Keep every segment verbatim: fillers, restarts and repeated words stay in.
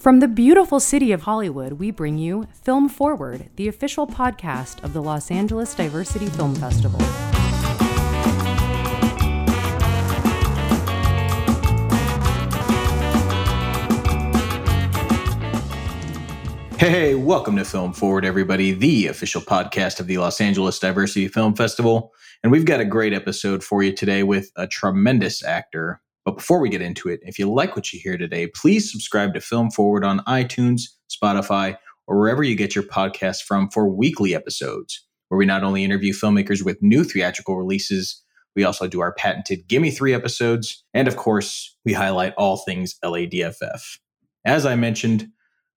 From the beautiful city of Hollywood, we bring you Film Forward, the official podcast of the Los Angeles Diversity Film Festival. Hey, welcome to Film Forward, everybody, the official podcast of the Los Angeles Diversity Film Festival. And we've got a great episode for you today with a tremendous actor. But before we get into it, if you like what you hear today, please subscribe to Film Forward on iTunes, Spotify, or wherever you get your podcasts from for weekly episodes, where we not only interview filmmakers with new theatrical releases, we also do our patented Gimme Three episodes. And of course, we highlight all things L A D F F. As I mentioned,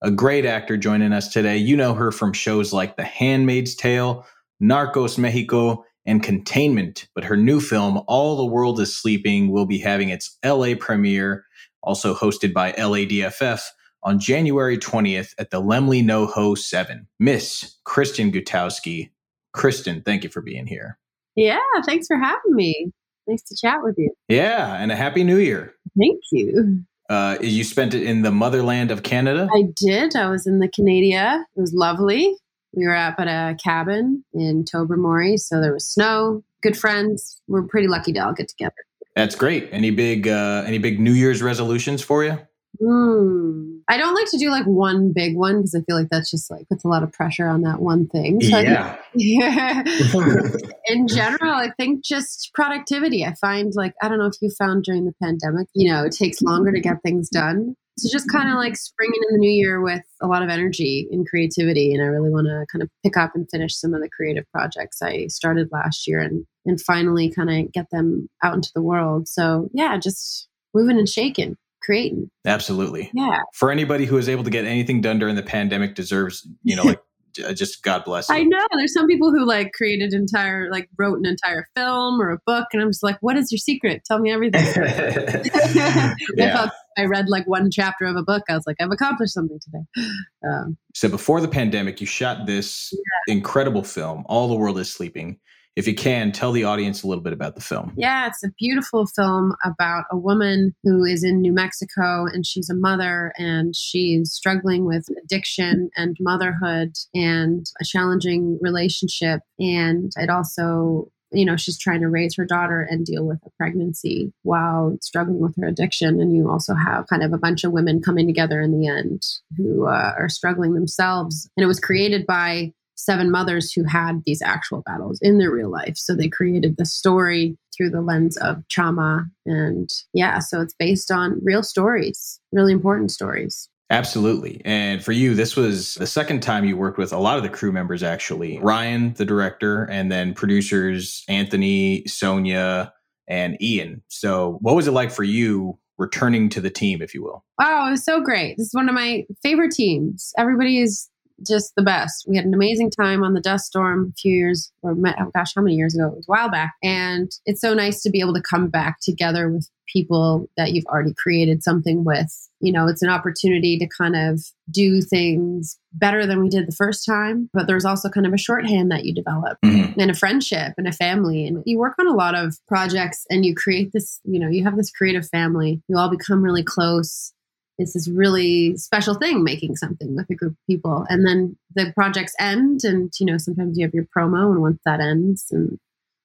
a great actor joining us today. You know her from shows like The Handmaid's Tale, Narcos Mexico, and Containment. But her new film, All the World is Sleeping, will be having its L A premiere, also hosted by L A D F F, on January twentieth at the Lemley NoHo seven. Miss Kristen Gutowski. Kristen, thank you for being here. Yeah, thanks for having me. Nice to chat with you. Yeah, and a happy new year. Thank you. Uh, you spent it in the motherland of Canada? I did. I was in the Canada. It was lovely. We were up at a cabin in Tobermory, so there was snow. Good friends. We're pretty lucky to all get together. That's great. Any big uh, any big New Year's resolutions for you? Mm. I don't like to do like one big one because I feel like that's just like puts a lot of pressure on that one thing. So yeah. I think, in general, I think just productivity. I find like, I don't know if you found during the pandemic, you know, it takes longer to get things done. So just kind of like springing in the new year with a lot of energy and creativity. And I really want to kind of pick up and finish some of the creative projects I started last year and, and finally kind of get them out into the world. So yeah, just moving and shaking. Creating. Absolutely. Yeah. For anybody who is able to get anything done during the pandemic deserves, you know, like just God bless you. I know. There's some people who like created entire, like wrote an entire film or a book. And I'm just like, what is your secret? Tell me everything. I, yeah. felt, I read like one chapter of a book. I was like, I've accomplished something today. Um, so before the pandemic, you shot this yeah. incredible film, All the World is Sleeping. If you can, tell the audience a little bit about the film. Yeah, it's a beautiful film about a woman who is in New Mexico and she's a mother and she's struggling with addiction and motherhood and a challenging relationship. And it also, you know, she's trying to raise her daughter and deal with a pregnancy while struggling with her addiction. And you also have kind of a bunch of women coming together in the end who uh, are struggling themselves. And it was created by seven mothers who had these actual battles in their real life. So they created the story through the lens of trauma. And yeah, so it's based on real stories, really important stories. Absolutely. And for you, this was the second time you worked with a lot of the crew members, actually. Ryan, the director, and then producers Anthony, Sonia, and Ian. So what was it like for you returning to the team, if you will? Oh, it was so great. This is one of my favorite teams. Everybody is just the best. We had an amazing time on the dust storm a few years, or oh gosh, how many years ago? It was a while back. And it's so nice to be able to come back together with people that you've already created something with. You know, it's an opportunity to kind of do things better than we did the first time. But there's also kind of a shorthand that you develop mm-hmm. and a friendship and a family. And you work on a lot of projects and you create this, you know, you have this creative family. You all become really close. It's this really special thing, making something with a group of people. And then the projects end and, you know, sometimes you have your promo and once that ends and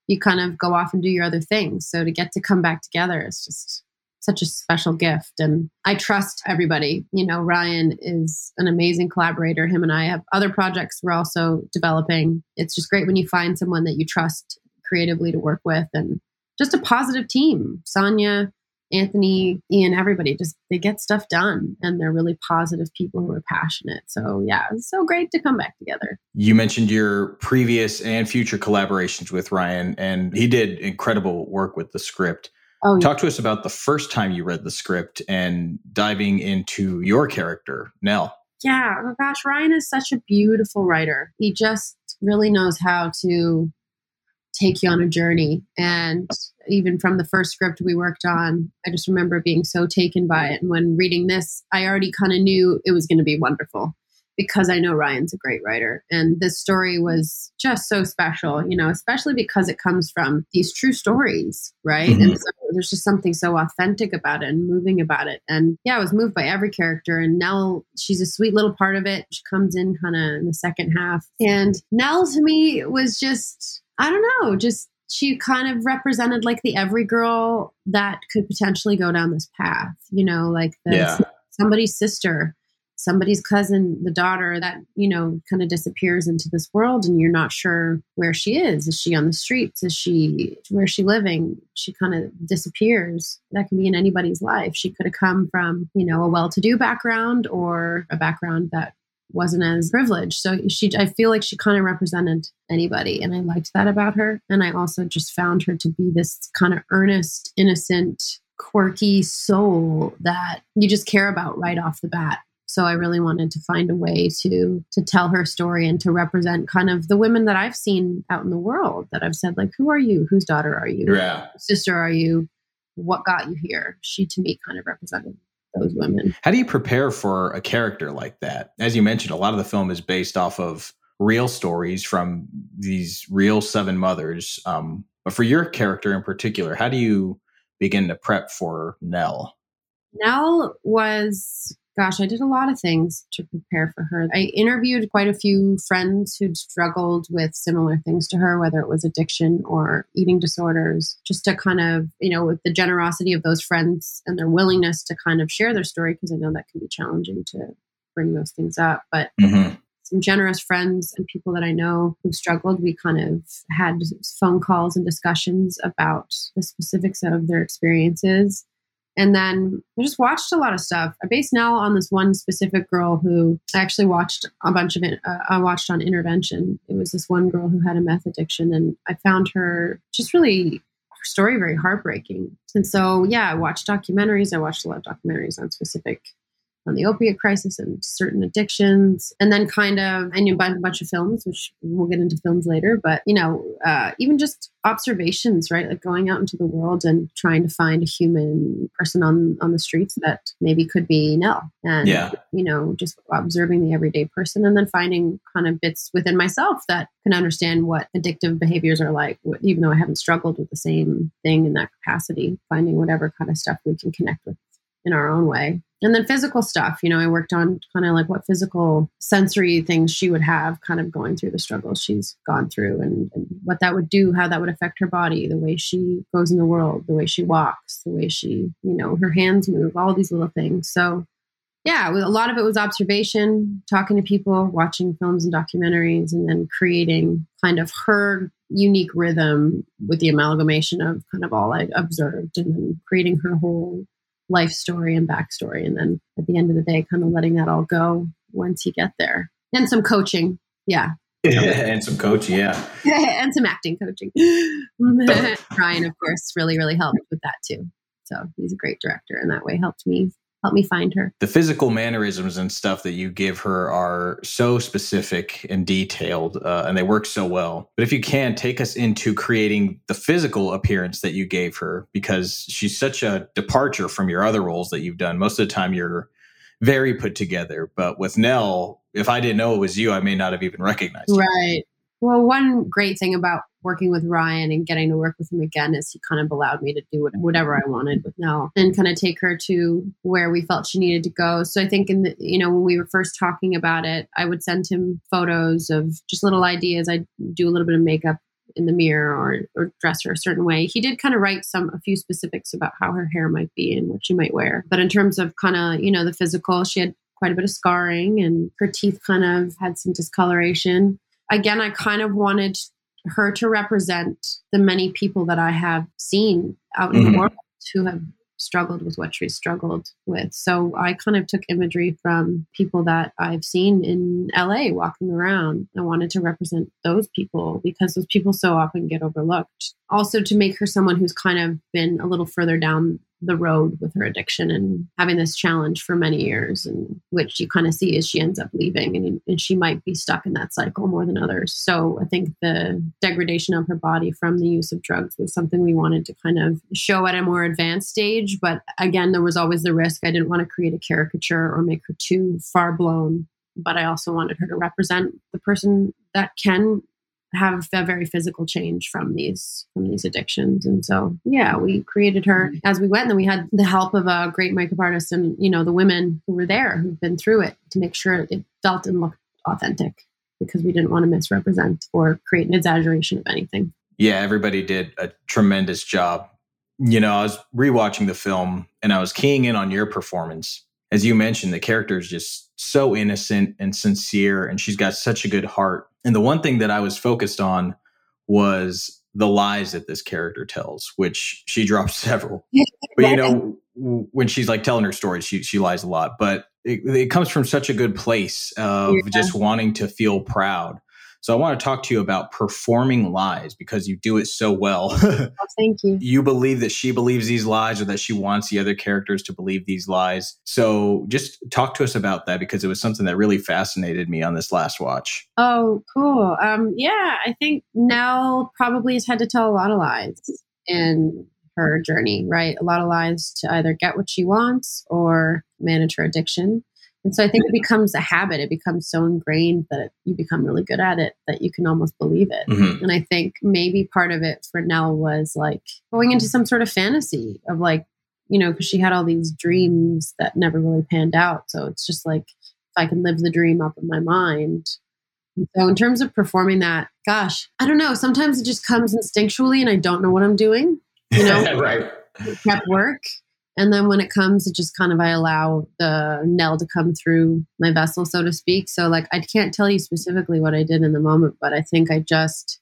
you kind of go off and do your other things. So to get to come back together is just such a special gift. And I trust everybody. You know, Ryan is an amazing collaborator. Him and I have other projects we're also developing. It's just great when you find someone that you trust creatively to work with and just a positive team. Sonia, Anthony, Ian, everybody, just they get stuff done and they're really positive people who are passionate. So yeah, it's so great to come back together. You mentioned your previous and future collaborations with Ryan, and he did incredible work with the script. Oh, yeah. Talk to us about the first time you read the script and diving into your character, Nell. Yeah, oh gosh, Ryan is such a beautiful writer. He just really knows how to take you on a journey. And even from the first script we worked on, I just remember being so taken by it. And when reading this, I already kind of knew it was going to be wonderful. because I know Ryan's a great writer. And this story was just so special, you know, especially because it comes from these true stories, right? Mm-hmm. And so there's just something so authentic about it and moving about it. And yeah, I was moved by every character. And Nell, she's a sweet little part of it. She comes in kind of in the second half. And Nell to me was just, I don't know, just she kind of represented like the every girl that could potentially go down this path, you know, like the, yeah. somebody's sister, somebody's cousin, the daughter that, you know, kind of disappears into this world and you're not sure where she is. Is she on the streets? Is she, where's she living? She kind of disappears. That can be in anybody's life. She could have come from, you know, a well-to-do background or a background that wasn't as privileged. So she, I feel like she kind of represented anybody. And I liked that about her. And I also just found her to be this kind of earnest, innocent, quirky soul that you just care about right off the bat. So I really wanted to find a way to to tell her story and to represent kind of the women that I've seen out in the world that I've said, like, who are you? Whose daughter are you? Yeah. Whose sister are you? What got you here? She, to me, kind of represented those women. How do you prepare for a character like that? As you mentioned, a lot of the film is based off of real stories from these real seven mothers. Um, but for your character in particular, how do you begin to prep for Nell? Nell was... Gosh, I did a lot of things to prepare for her. I interviewed quite a few friends who'd struggled with similar things to her, whether it was addiction or eating disorders, just to kind of, you know, with the generosity of those friends and their willingness to kind of share their story, because I know that can be challenging to bring those things up. But mm-hmm. some generous friends and people that I know who've struggled, we kind of had phone calls and discussions about the specifics of their experiences. And then I just watched a lot of stuff. I based now on this one specific girl who I actually watched a bunch of it. Uh, I watched on Intervention. It was this one girl who had a meth addiction, and I found her just really, her story very heartbreaking. And so, yeah, I watched documentaries. I watched a lot of documentaries on specific, on the opiate crisis and certain addictions. And then kind of, I knew about a bunch of films, which we'll get into films later, but, you know, uh, even just observations, right? Like going out into the world and trying to find a human person on, on the streets that maybe could be Nell. And, yeah. you know, just observing the everyday person and then finding kind of bits within myself that can understand what addictive behaviors are like, even though I haven't struggled with the same thing in that capacity, finding whatever kind of stuff we can connect with in our own way. And then physical stuff, you know, I worked on kind of like what physical sensory things she would have kind of going through the struggles she's gone through and, and what that would do, how that would affect her body, the way she goes in the world, the way she walks, the way she, you know, her hands move, all these little things. So yeah, a lot of it was observation, talking to people, watching films and documentaries, and then creating kind of her unique rhythm with the amalgamation of kind of all I observed and then creating her whole life story and backstory. And then at the end of the day, kind of letting that all go once you get there. And some coaching. Yeah. and some coaching. Yeah. and some acting coaching. Ryan, of course, really, really helped with that too. So he's a great director and that way helped me, helped me find her. The physical mannerisms and stuff that you give her are so specific and detailed uh, and they work so well. But if you can, take us into creating the physical appearance that you gave her, because she's such a departure from your other roles that you've done. Most of the time you're very put together. But with Nell, if I didn't know it was you, I may not have even recognized you. Right. Well, one great thing about working with Ryan and getting to work with him again is he kind of allowed me to do whatever I wanted with Nell and kind of take her to where we felt she needed to go. So I think, in the, you know, when we were first talking about it, I would send him photos of just little ideas. I'd do a little bit of makeup in the mirror or, or dress her a certain way. He did kind of write some, a few specifics about how her hair might be and what she might wear. But in terms of kind of, you know, the physical, she had quite a bit of scarring and her teeth kind of had some discoloration. Again, I kind of wanted her to represent the many people that I have seen out in mm-hmm. the world who have struggled with what she struggled with. So I kind of took imagery from people that I've seen in L A walking around. I wanted to represent those people because those people so often get overlooked. Also to make her someone who's kind of been a little further down the road with her addiction and having this challenge for many years, and which you kind of see as she ends up leaving and, and she might be stuck in that cycle more than others. So I think the degradation of her body from the use of drugs was something we wanted to kind of show at a more advanced stage. But again, there was always the risk. I didn't want to create a caricature or make her too far blown but I also wanted her to represent the person that can have a very physical change from these from these addictions. And so, yeah, we created her as we went. And then we had the help of a great makeup artist and, you know, the women who were there who've been through it to make sure it felt and looked authentic, because we didn't want to misrepresent or create an exaggeration of anything. Yeah, everybody did a tremendous job. You know, I was rewatching the film and I was keying in on your performance. As you mentioned, the character is just so innocent and sincere, and she's got such a good heart. And the one thing that I was focused on was the lies that this character tells, which she drops several. But, you know, when she's like telling her stories, she she lies a lot. But it, it comes from such a good place of yeah. just wanting to feel proud. So I want to talk to you about performing lies, because you do it so well. Oh, thank you. You believe that she believes these lies, or that she wants the other characters to believe these lies. So just talk to us about that, because it was something that really fascinated me on this last watch. Oh, cool. Um, yeah, I think Nell probably has had to tell a lot of lies in her journey, right? A lot of lies to either get what she wants or manage her addiction. And so I think it becomes a habit. It becomes so ingrained that it, you become really good at it that you can almost believe it. Mm-hmm. And I think maybe part of it for Nell was like going into some sort of fantasy of like, you know, because she had all these dreams that never really panned out. So it's just like, if I can live the dream up in my mind. And so in terms of performing that, gosh, I don't know. Sometimes it just comes instinctually and I don't know what I'm doing. You know, right. It kept work. And then when it comes, it just kind of, I allow the Nell to come through my vessel, so to speak. So like, I can't tell you specifically what I did in the moment, but I think I just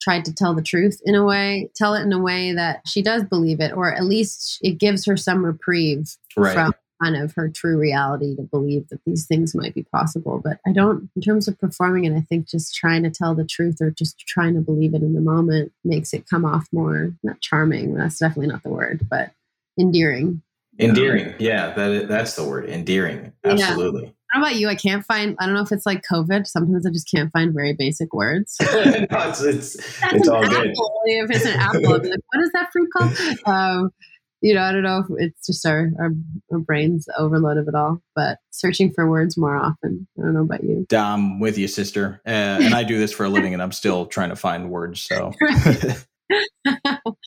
tried to tell the truth in a way, tell it in a way that she does believe it, or at least it gives her some reprieve right. from kind of her true reality to believe that these things might be possible. But I don't, in terms of performing it, I think just trying to tell the truth or just trying to believe it in the moment makes it come off more, not charming, that's definitely not the word, but endearing. Endearing. Yeah, that that's the word. Endearing. Absolutely. Yeah. How about you? I can't find, I don't know if it's like COVID. Sometimes I just can't find very basic words. no, it's it's, it's all apple. Good. If it's an apple, I'd be like, what is that fruit called? Um, you know, I don't know if it's just our, our, our brains, the overload of it all, but searching for words more often. I don't know about you. I'm with you, sister. Uh, and I do this for a living and I'm still trying to find words. So.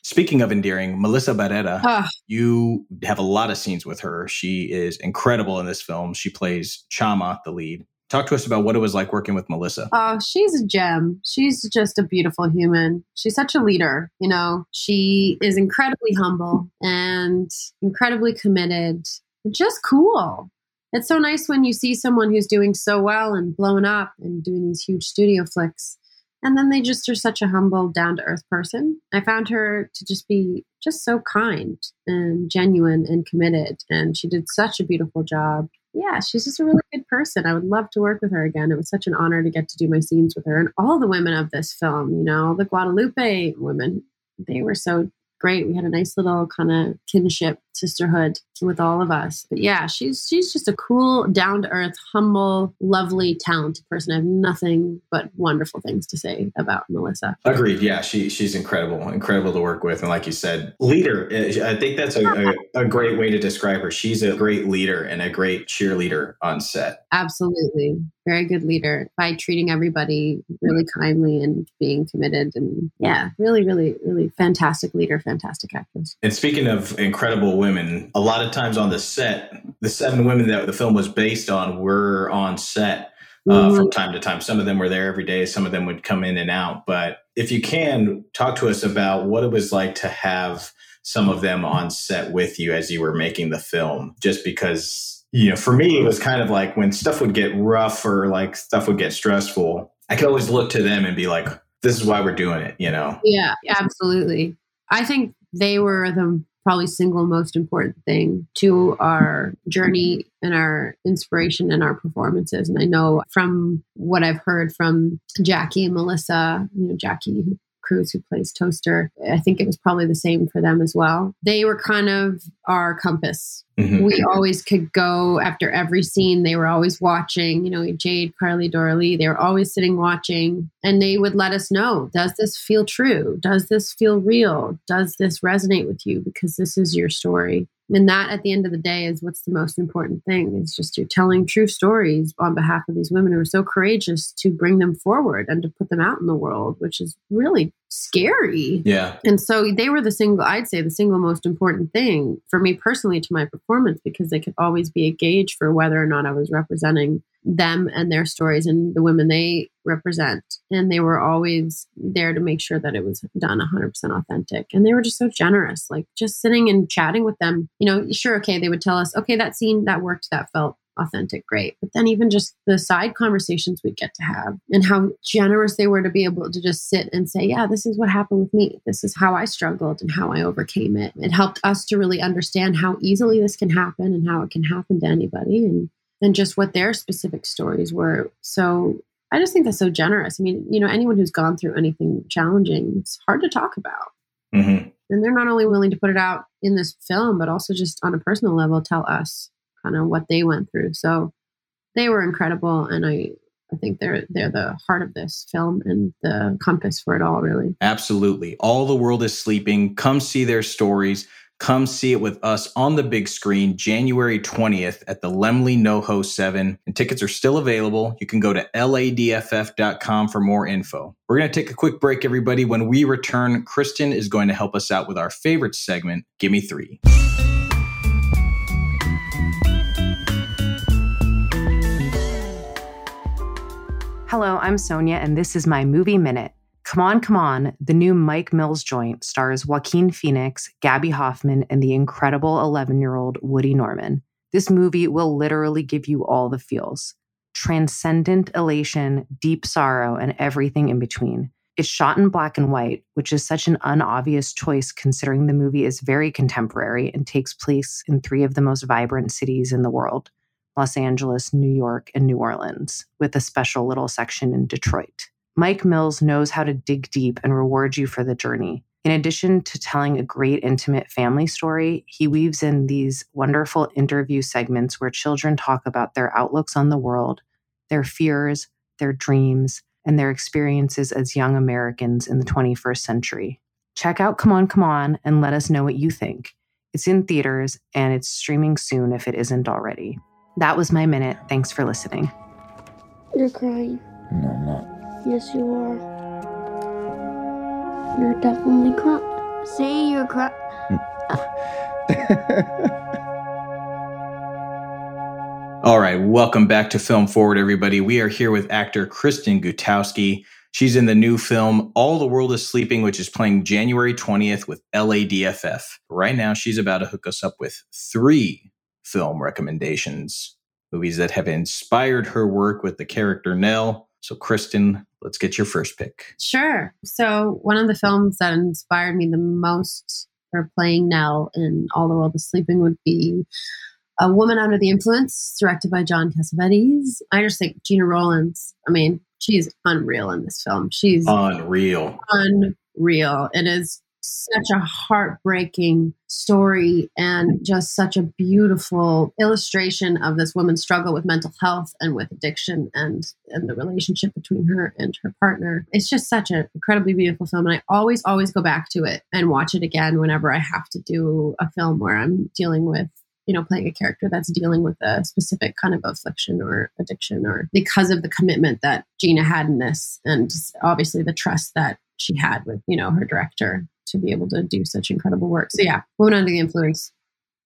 Speaking of endearing, Melissa Barrera, oh. you have a lot of scenes with her. She is incredible in this film. She plays Chama, the lead. Talk to us about what it was like working with Melissa. Oh, she's a gem. She's just a beautiful human. She's such a leader. You know, she is incredibly humble and incredibly committed. Just cool. It's so nice when you see someone who's doing so well and blowing up and doing these huge studio flicks. And then they just are such a humble, down-to-earth person. I found her to just be just so kind and genuine and committed. And she did such a beautiful job. Yeah, she's just a really good person. I would love to work with her again. It was such an honor to get to do my scenes with her. And all the women of this film, you know, the Guadalupe women, they were so great. We had a nice little kind of kinship, sisterhood with all of us. But yeah, she's she's just a cool, down-to-earth, humble, lovely, talented person. I have nothing but wonderful things to say about Melissa. Agreed. Yeah, she she's incredible, incredible to work with. And like you said, leader. I think that's a, a, a great way to describe her. She's a great leader and a great cheerleader on set. Absolutely. Very good leader by treating everybody really kindly and being committed. And yeah, really, really, really fantastic leader, fantastic actress. And speaking of incredible women, women. A lot of times on the set, the seven women that the film was based on were on set uh, mm-hmm. from time to time. Some of them were there every day. Some of them would come in and out. But if you can, talk to us about what it was like to have some of them on set with you as you were making the film. Just because, you know, for me, it was kind of like when stuff would get rough or like stuff would get stressful, I could always look to them and be like, this is why we're doing it, you know? Yeah, absolutely. I think they were the probably single most important thing to our journey and our inspiration and our performances. And I know from what I've heard from Jackie and Melissa, you know, Jackie Cruz, who plays Toaster, I think it was probably the same for them as well. They were kind of our compass. Mm-hmm. We always could go after every scene. They were always watching, you know, Jade, Carly, Dorley, they were always sitting watching, and they would let us know, does this feel true? Does this feel real? Does this resonate with you? Because this is your story. And that, at the end of the day, is what's the most important thing. It's just you're telling true stories on behalf of these women who are so courageous to bring them forward and to put them out in the world, which is really scary. Yeah. And so they were the single, I'd say the single most important thing for me personally to my performance, because they could always be a gauge for whether or not I was representing them and their stories and the women they represent. And they were always there to make sure that it was done one hundred percent authentic. And they were just so generous, like just sitting and chatting with them, you know, sure. Okay. They would tell us, okay, that scene, that worked, that felt authentic, great. But then even just the side conversations we'd get to have and how generous they were to be able to just sit and say, yeah, this is what happened with me. This is how I struggled and how I overcame it. It helped us to really understand how easily this can happen and how it can happen to anybody, and, and just what their specific stories were. So I just think that's so generous. I mean, you know, anyone who's gone through anything challenging, it's hard to talk about. Mm-hmm. And they're not only willing to put it out in this film, but also just on a personal level, tell us kind of what they went through. So they were incredible. And I, I think they're, they're the heart of this film and the compass for it all, really. Absolutely. All the World is Sleeping. Come see their stories. Come see it with us on the big screen, January twentieth at the Lemley NoHo seven. And tickets are still available. You can go to L A D F F dot com for more info. We're going to take a quick break, everybody. When we return, Kristen is going to help us out with our favorite segment, Give Me Three. Hello, I'm Sonia, and this is my Movie Minute. Come On, Come On, the new Mike Mills joint, stars Joaquin Phoenix, Gabby Hoffman, and the incredible eleven-year-old Woody Norman. This movie will literally give you all the feels. Transcendent elation, deep sorrow, and everything in between. It's shot in black and white, which is such an unobvious choice considering the movie is very contemporary and takes place in three of the most vibrant cities in the world: Los Angeles, New York, and New Orleans, with a special little section in Detroit. Mike Mills knows how to dig deep and reward you for the journey. In addition to telling a great intimate family story, he weaves in these wonderful interview segments where children talk about their outlooks on the world, their fears, their dreams, and their experiences as young Americans in the twenty-first century. Check out Come On, Come On, and let us know what you think. It's in theaters, and it's streaming soon if it isn't already. That was my minute. Thanks for listening. You're crying. No, I'm not. Yes, you are. You're definitely crying. Say you're crying. All right. Welcome back to Film Forward, everybody. We are here with actor Kristen Gutowski. She's in the new film, All the World is Sleeping, which is playing January twentieth with L A D F F. Right now, she's about to hook us up with three film recommendations, movies that have inspired her work with the character Nell. So Kristen, let's get your first pick. Sure. So one of the films that inspired me the most for playing Nell in All the World is Sleeping would be A Woman Under the Influence, directed by John Cassavetes. I just think Gina Rowlands, I mean, she's unreal in this film. She's unreal. Unreal. It is such a heartbreaking story and just such a beautiful illustration of this woman's struggle with mental health and with addiction and, and the relationship between her and her partner. It's just such an incredibly beautiful film. And I always, always go back to it and watch it again whenever I have to do a film where I'm dealing with, you know, playing a character that's dealing with a specific kind of affliction or addiction, or because of the commitment that Gina had in this and obviously the trust that she had with, you know, her director to be able to do such incredible work. So yeah, Woman Under the Influence,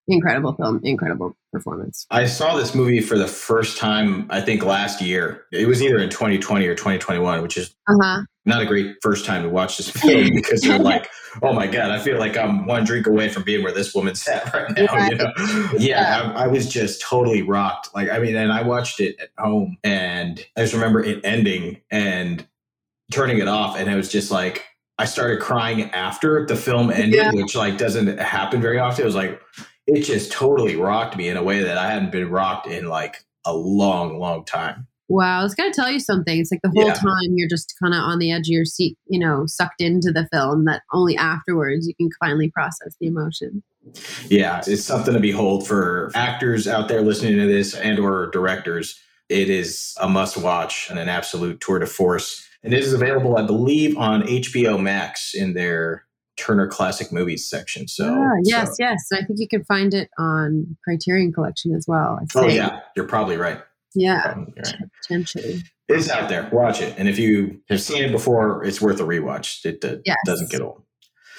incredible film, incredible performance. I saw this movie for the first time, I think last year. It was either in twenty twenty or twenty twenty-one, which is uh-huh. not a great first time to watch this film because you're like, oh my God, I feel like I'm one drink away from being where this woman's at right now. Right. You know? Yeah, I, I was just totally rocked. Like, I mean, and I watched it at home and I just remember it ending and turning it off. And I was just like, I started crying after the film ended, yeah. which like doesn't happen very often. It was like, it just totally rocked me in a way that I hadn't been rocked in like a long, long time. Wow. I was going to tell you something. It's like the whole yeah. time you're just kind of on the edge of your seat, you know, sucked into the film, that only afterwards you can finally process the emotion. Yeah. It's something to behold for actors out there listening to this and or directors. It is a must watch and an absolute tour de force. And it is available, I believe, on H B O Max in their Turner Classic Movies section. So ah, yes, so. yes. And I think you can find it on Criterion Collection as well. I oh yeah, you're probably right. Yeah, probably right. potentially. It's out there. Watch it, and if you have seen it before, it's worth a rewatch. It, it yes. doesn't get old.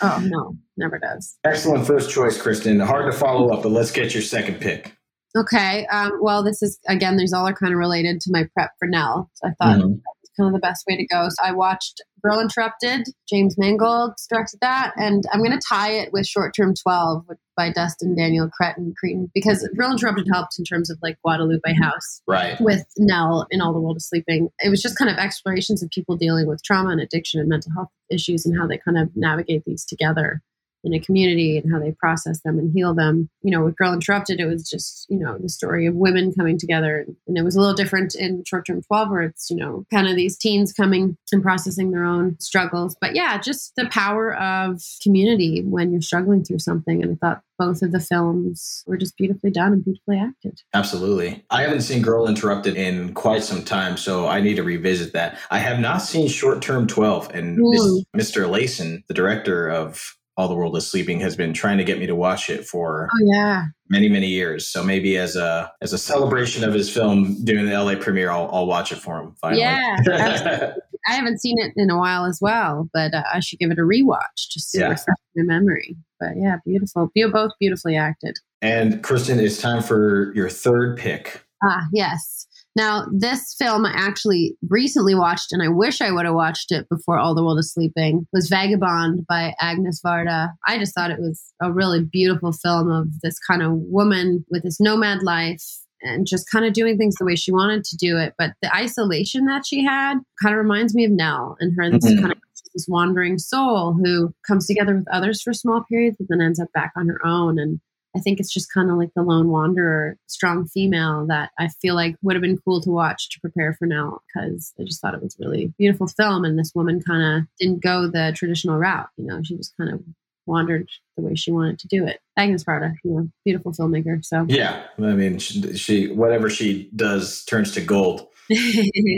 Oh no, never does. Excellent first choice, Kristen. Hard to follow up, but let's get your second pick. Okay. Um, well, this is again. These all are kind of related to my prep for Nell. So I thought. Mm-hmm. Kind of the best way to go. So I watched Girl Interrupted. James Mangold directed that, and I'm going to tie it with Short Term twelve by Dustin Daniel Cretton, Cretton because Girl Interrupted helped in terms of like Guadalupe House, right? With Nell in All the World is Sleeping, it was just kind of explorations of people dealing with trauma and addiction and mental health issues and how they kind of navigate these together in a community and how they process them and heal them. You know, with Girl Interrupted, it was just, you know, the story of women coming together. And it was a little different in Short Term twelve, where it's, you know, kind of these teens coming and processing their own struggles. But yeah, just the power of community when you're struggling through something. And I thought both of the films were just beautifully done and beautifully acted. Absolutely. I haven't seen Girl Interrupted in quite some time, so I need to revisit that. I have not seen Short Term twelve, and mm. Mister Layson, the director of All the World is Sleeping, has been trying to get me to watch it for oh, yeah. many, many years. So maybe as a as a celebration of his film doing the L A premiere, I'll, I'll watch it for him finally. Yeah, I haven't seen it in a while as well, but uh, I should give it a rewatch just to yeah. refresh my memory. But yeah, beautiful. Be- both beautifully acted. And Kristen, it's time for your third pick. Ah, yes. Now, this film I actually recently watched, and I wish I would have watched it before All the World is Sleeping, was Vagabond by Agnès Varda. I just thought it was a really beautiful film of this kind of woman with this nomad life and just kind of doing things the way she wanted to do it. But the isolation that she had kind of reminds me of Nell and her this mm-hmm. kind of this wandering soul who comes together with others for small periods and then ends up back on her own. And I think it's just kind of like the lone wanderer, strong female that I feel like would have been cool to watch to prepare for now, because I just thought it was a really beautiful film. And this woman kind of didn't go the traditional route. You know, she just kind of wandered the way she wanted to do it. Agnès Varda, you know, beautiful filmmaker. So yeah, I mean, she, she whatever she does turns to gold.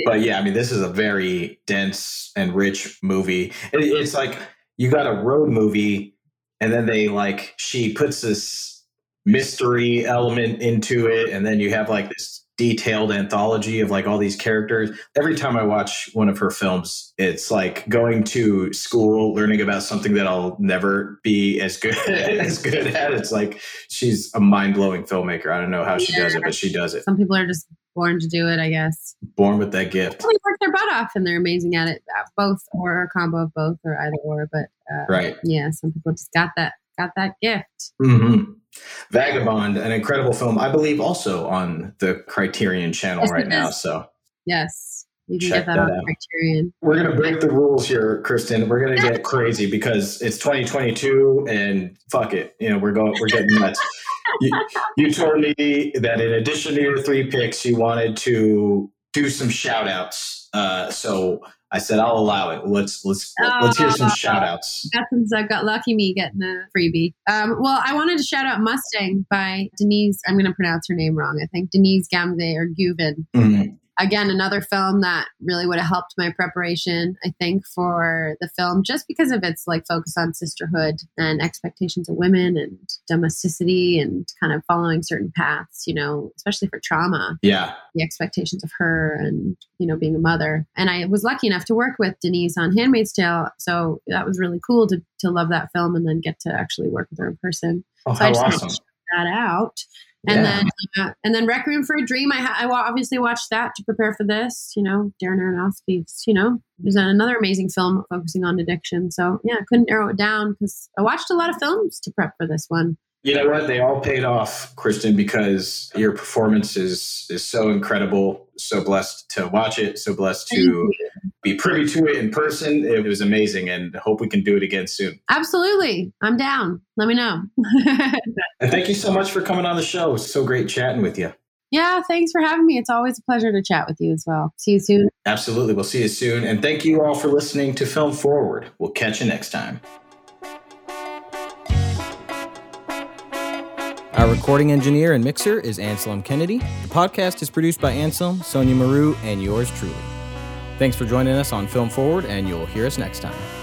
But yeah, I mean, this is a very dense and rich movie. It, it's like you got a road movie, and then they like she puts this mystery element into it, and then you have like this detailed anthology of like all these characters. Every time I watch one of her films, it's like going to school, learning about something that I'll never be as good as good at. It's like she's a mind-blowing filmmaker. I don't know how she yeah. does it, but she does it. Some people are just born to do it, I guess. Born with that gift. They work their butt off and they're amazing at it. Both, or a combo of both, or either or. But uh, right, yeah, some people just got that got that gift. Mm-hmm. Vagabond, an incredible film, I believe also on the Criterion Channel yes, right now. So yes, you can check get that, that on out. Criterion. We're going to break the rules here, Kristen. We're going to get crazy because it's twenty twenty-two and fuck it. You know, we're going, we're getting nuts. you, you told me that in addition to your three picks, you wanted to do some shout outs. Uh, so I said, I'll allow it. Let's let's oh, let's hear some shout outs. I've got lucky me getting a freebie. Um, well, I wanted to shout out Mustang by Denise. I'm going to pronounce her name wrong. I think Denise Gamze or Guvin. Mm-hmm. Again, another film that really would have helped my preparation, I think, for the film, just because of its like focus on sisterhood and expectations of women and domesticity and kind of following certain paths, you know, especially for trauma. Yeah. The expectations of her and, you know, being a mother. And I was lucky enough to work with Denise on Handmaid's Tale. So that was really cool to to love that film and then get to actually work with her in person. Oh, so how I just awesome. wanted to check that out. And yeah. then, uh, and then Requiem for a Dream. I, I obviously watched that to prepare for this, you know, Darren Aronofsky's, you know, there's another amazing film focusing on addiction. So yeah, I couldn't narrow it down because I watched a lot of films to prep for this one. You know what? They all paid off, Kristen, because your performance is, is so incredible. So blessed to watch it. So blessed to be privy to it in person. It was amazing, and hope we can do it again soon. Absolutely. I'm down. Let me know. And thank you so much for coming on the show. It was so great chatting with you. Yeah, thanks for having me. It's always a pleasure to chat with you as well. See you soon. Absolutely. We'll see you soon. And thank you all for listening to Film Forward. We'll catch you next time. Our recording engineer and mixer is Anselm Kennedy. The podcast is produced by Anselm, Sonia Maru, and yours truly. Thanks for joining us on Film Forward, and you'll hear us next time.